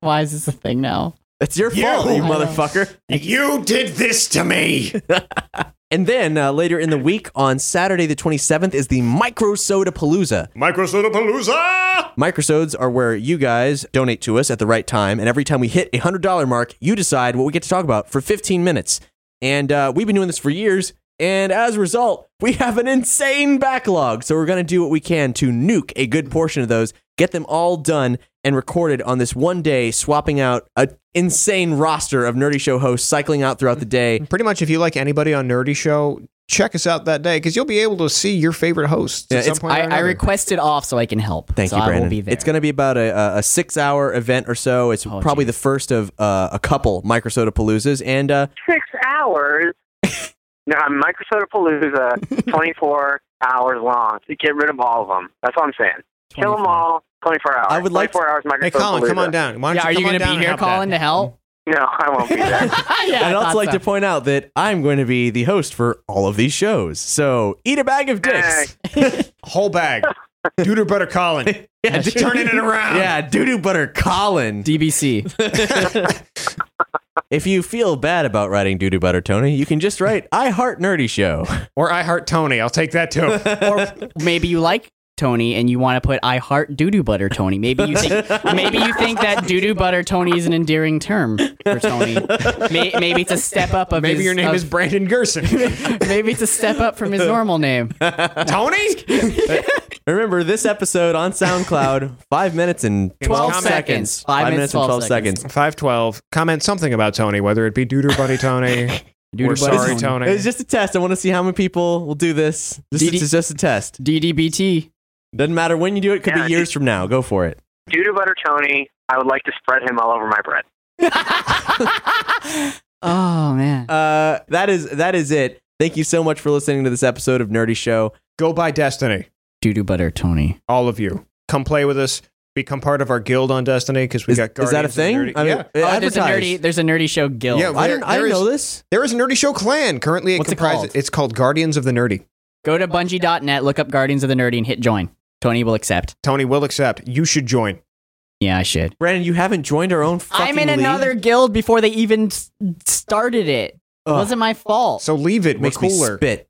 Why is this a thing now? It's your fault, you motherfucker. You did this to me. And then later in the week, on Saturday the 27th, is the Microsodapalooza. Microsodapalooza! Microsodes are where you guys donate to us at the right time, and every time we hit a $100 mark, you decide what we get to talk about for 15 minutes. And we've been doing this for years, and as a result, we have an insane backlog. So we're going to do what we can to nuke a good portion of those, get them all done and recorded on this one day, swapping out an insane roster of Nerdy Show hosts, cycling out throughout the day. Pretty much if you like anybody on Nerdy Show, check us out that day, because you'll be able to see your favorite hosts at some point. I requested off so I can help. Thank you, Brandon. I will be there. It's going to be about a 6-hour event or so. It's probably the first of a couple Microsodapaloozas. And 6 hours? No, Microsodapalooza, 24 hours long. So you get rid of all of them. That's what I'm saying. Kill them all. 24 hours. I would like 24 hours. Hey, Colin, come on down. Why don't you come on down? Are you going to be here, Colin, to help? No, I won't be there. I'd also like to point out that I'm going to be the host for all of these shows. So eat a bag of dicks. Whole bag. Doo-doo butter Colin. Yeah, turning it around. Yeah, doo-doo butter Colin. DBC. If you feel bad about writing Doo Doo Butter Tony, you can just write I Heart Nerdy Show. Or I Heart Tony. I'll take that too. Or maybe you like Tony and you want to put I Heart Doo Doo Butter Tony. Maybe you think that Doo Doo Butter Tony is an endearing term for Tony. Maybe it's a step up of maybe his, your name is Brandon Gerson. Maybe it's a step up from his normal name. Tony? Remember this episode on SoundCloud, 5 minutes and 12 seconds. 5 minutes and 12 seconds. 5:12. Comment something about Tony, whether it be Doo Doo Buddy Tony. We're sorry, Tony. It's just a test. I want to see how many people will do this. This is just a test. DDBT. Doesn't matter when you do it. Could be years from now. Go for it. Doo Doo Butter Tony, I would like to spread him all over my bread. Oh, man. That is it. Thank you so much for listening to this episode of Nerdy Show. Go buy Destiny. Doo Doo Butter Tony. All of you. Come play with us. Become part of our guild on Destiny because we got Guardians. Is that a thing? Nerdy, I mean, yeah. There's a Nerdy Show guild. Yeah, I didn't know this. There is a Nerdy Show clan. Currently, it's called Guardians of the Nerdy. Go to Bungie.net, look up Guardians of the Nerdy, and hit join. Tony will accept. You should join. Yeah, I should. Brandon, you haven't joined our own fucking league? I'm in another guild before they even started it. Ugh. It wasn't my fault. So leave it. We're makes cooler. Me spit.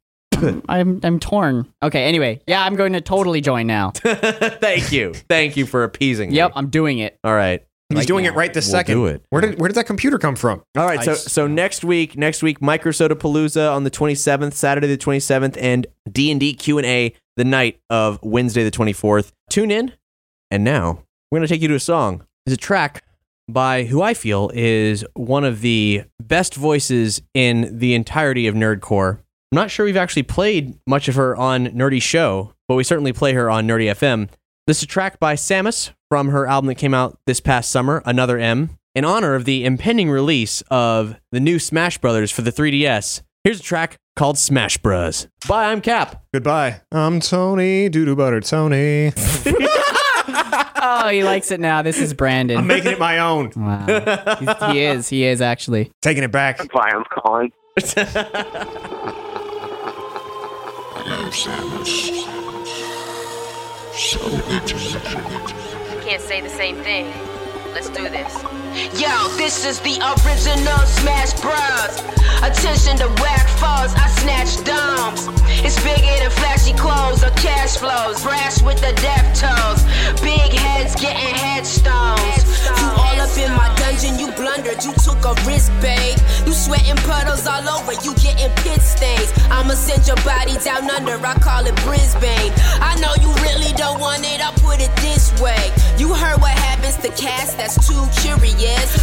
I'm torn. Okay, anyway. Yeah, I'm going to totally join now. Thank you. Thank you for appeasing me. Yep, I'm doing it. All right. He's like doing it right this second. Do it. Where did that computer come from? All right, so next week, Microsodapalooza on the 27th, Saturday the 27th, and D&D Q&A the night of Wednesday the 24th. Tune in, and now we're going to take you to a song. It's a track by who I feel is one of the best voices in the entirety of Nerdcore. I'm not sure we've actually played much of her on Nerdy Show, but we certainly play her on Nerdy FM. This is a track by Samus from her album that came out this past summer, Another M, in honor of the impending release of the new Smash Brothers for the 3DS. Here's a track called Smash Bros. Bye, I'm Cap. Goodbye. I'm Tony, doo-doo butter Tony. Oh, he likes it now. This is Brandon. I'm making it my own. Wow. He is actually. Taking it back. Goodbye, I'm Colin. I'm Samus. So you can't say the same thing. Let's do this. Yo, this is the original Smash Bros. Attention to whack foes, I snatch domes. It's bigger than flashy clothes or cash flows. Rash with the death toes. Big heads getting headstones. You all up in my dungeon, you blundered, you took a risk, babe. You sweating puddles all over, you getting pit stains. I'ma send your body down under, I call it Brisbane. I know you really don't want it, I'll put it this way. You heard what happens to cats, that's too curious.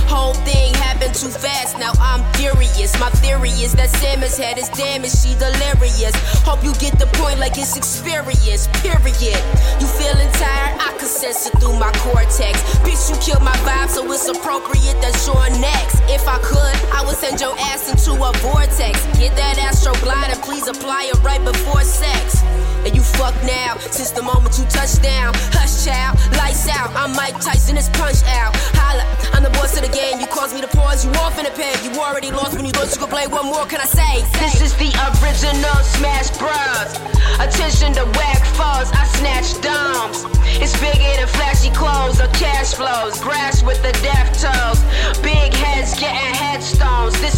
Whole thing happened too fast, now I'm furious. My theory is that Samus' head is damaged, she delirious. Hope you get the point like it's experience, period. You feeling tired? I can sense it through my cortex. Bitch, you killed my vibe, so it's appropriate that you're next. If I could, I would send your ass into a vortex. Get that astro glider, please apply it right before sex. And you fuck now, since the moment you touch down. Hush, child, lights out, I'm Mike Tyson, it's punch out. Holla, I'm the boss of the game, you caused me to pause, you off in the pen. You already lost when you thought you could play, what more can I say? This is the original Smash Bros. Attention to whack foes, I snatch domes. It's bigger than flashy clothes or cash flows. Grass with the death toes, big head.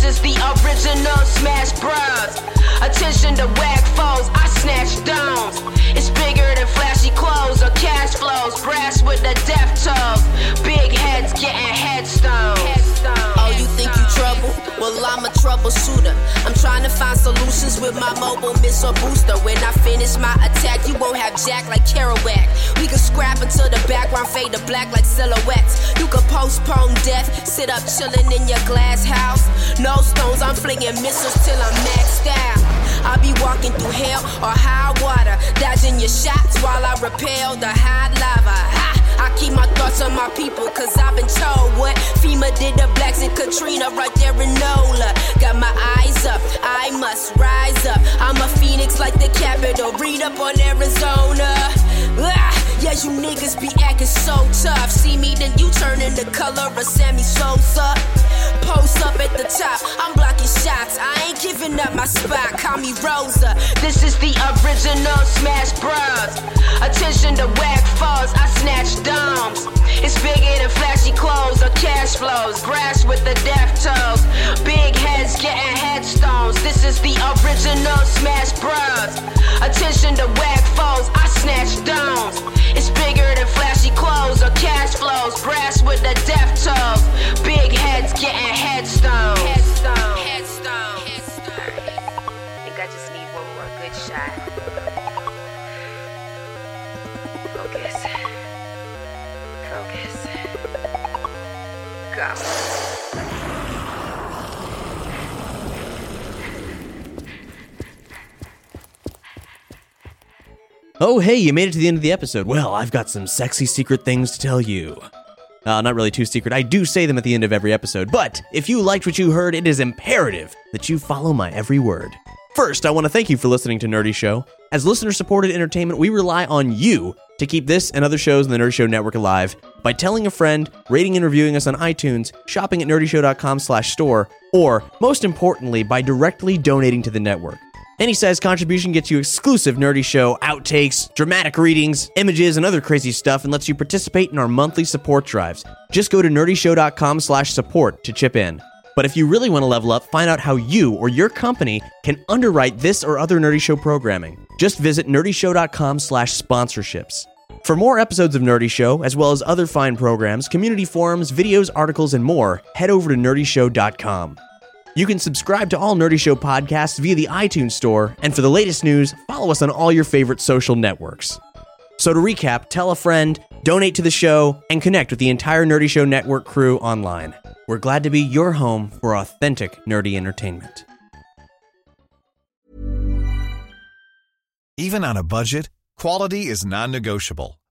This is the original Smash Bros. Attention to whack foes, I snatch domes. It's bigger than flashy clothes or cash flows. Brass with the death tolls. Big heads getting headstones. Oh, you think you trouble? Well, I'm a troubleshooter. I'm trying to find solutions with my mobile miss or booster. When I finish my attack, you won't have jack like Kerouac. We can scrap until the background fade to black like silhouettes. You can postpone death, sit up chilling in your glass house. No stones, I'm flinging missiles till I'm maxed out. I'll be walking through hell or high water, dodging your shots while I repel the high lava. I keep my thoughts on my people, cause I've been told what FEMA did to blacks in Katrina right there in NOLA. Got my eyes up, I must rise up. I'm a phoenix like the Capitol, read up on Arizona. Yeah, you niggas be acting so tough. See me, then you turn in the color of Sammy Sosa. Post up at the top, I'm blocking shots. I ain't giving up my spot, call me Rosa. This is the original Smash Bros. Attention to whack foes, I snatch domes. It's bigger than flashy clothes or cash flows. Brass with the death tolls. Big heads getting headstones. This is the original Smash Bros. Attention to whack foes, I snatch domes. It's bigger than flashy clothes or cash flows. Brass with the death tolls. Big heads getting headstones. I think I just need one more good shot. Focus. Focus. Go. Oh, hey, you made it to the end of the episode. Well, I've got some sexy secret things to tell you. Not really too secret. I do say them at the end of every episode, but if you liked what you heard, it is imperative that you follow my every word. First, I want to thank you for listening to Nerdy Show. As listener-supported entertainment, we rely on you to keep this and other shows in the Nerdy Show Network alive by telling a friend, rating and reviewing us on iTunes, shopping at nerdyshow.com/store, or, most importantly, by directly donating to the network. Any size contribution gets you exclusive Nerdy Show outtakes, dramatic readings, images, and other crazy stuff, and lets you participate in our monthly support drives. Just go to nerdyshow.com/support to chip in. But if you really want to level up, find out how you or your company can underwrite this or other Nerdy Show programming. Just visit nerdyshow.com/sponsorships. For more episodes of Nerdy Show, as well as other fine programs, community forums, videos, articles, and more, head over to nerdyshow.com. You can subscribe to all Nerdy Show podcasts via the iTunes Store, and for the latest news, follow us on all your favorite social networks. So to recap, tell a friend, donate to the show, and connect with the entire Nerdy Show Network crew online. We're glad to be your home for authentic nerdy entertainment. Even on a budget, quality is non-negotiable.